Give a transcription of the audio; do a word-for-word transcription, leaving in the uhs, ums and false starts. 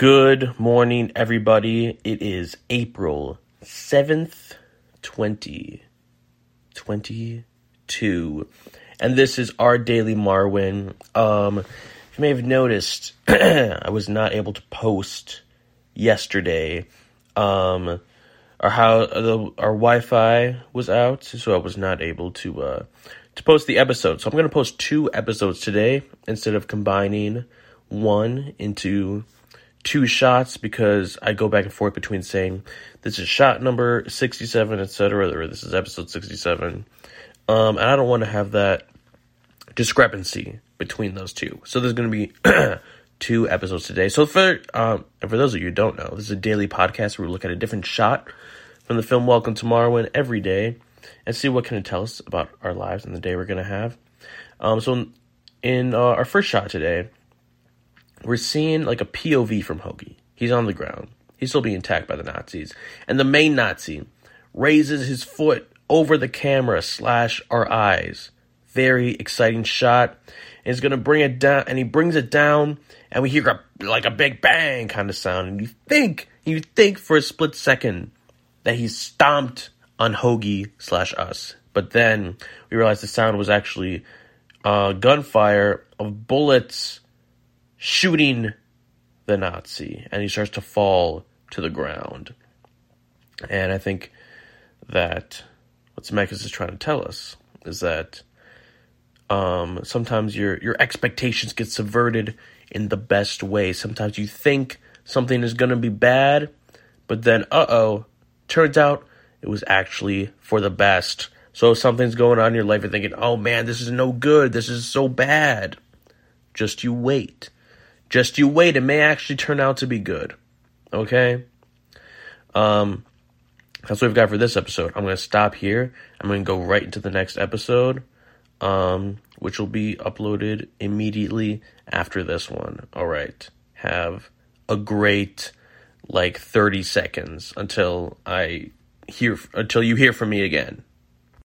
Good morning, everybody. It is April seventh, twenty twenty-two, and this is Our Daily Marwin. Um, you may have noticed, I was not able to post yesterday. Um, our how the our Wi-Fi was out, so I was not able to uh to post the episode. So I'm gonna post two episodes today instead of combining one into two shots, because I go back and forth between saying this is shot number sixty-seven, et cetera, or this is episode sixty-seven. Um, and I don't want to have that discrepancy between those two. So there's going to be two episodes today. So for, um, and for those of you who don't know, this is a daily podcast where we look at a different shot from the film Welcome Tomorrow and every day and see what can it tell us about our lives and the day we're going to have. Um, so in uh, our first shot today, we're seeing like a P O V from Hoagie. He's on the ground. He's still being attacked by the Nazis. And the main Nazi raises his foot over the camera slash our eyes. Very exciting shot. And he's going to bring it down. And he brings it down. And we hear a, like a big bang kind of sound. And you think, you think for a split second that he stomped on Hoagie slash us. But then we realize the sound was actually uh, gunfire of bullets shooting the Nazi, and he starts to fall to the ground. And I think that what Zemeckis is trying to tell us is that um, sometimes your your expectations get subverted in the best way. Sometimes you think something is going to be bad, but then, uh-oh, turns out it was actually for the best. So if something's going on in your life, you're thinking, oh man, this is no good, this is so bad. Just you wait. Just you wait, it may actually turn out to be good, okay? Um, that's what we've got for this episode. I'm going to stop here. I'm going to go right into the next episode, um, which will be uploaded immediately after this one. All right, have a great, like, thirty seconds until I hear, until you hear from me again.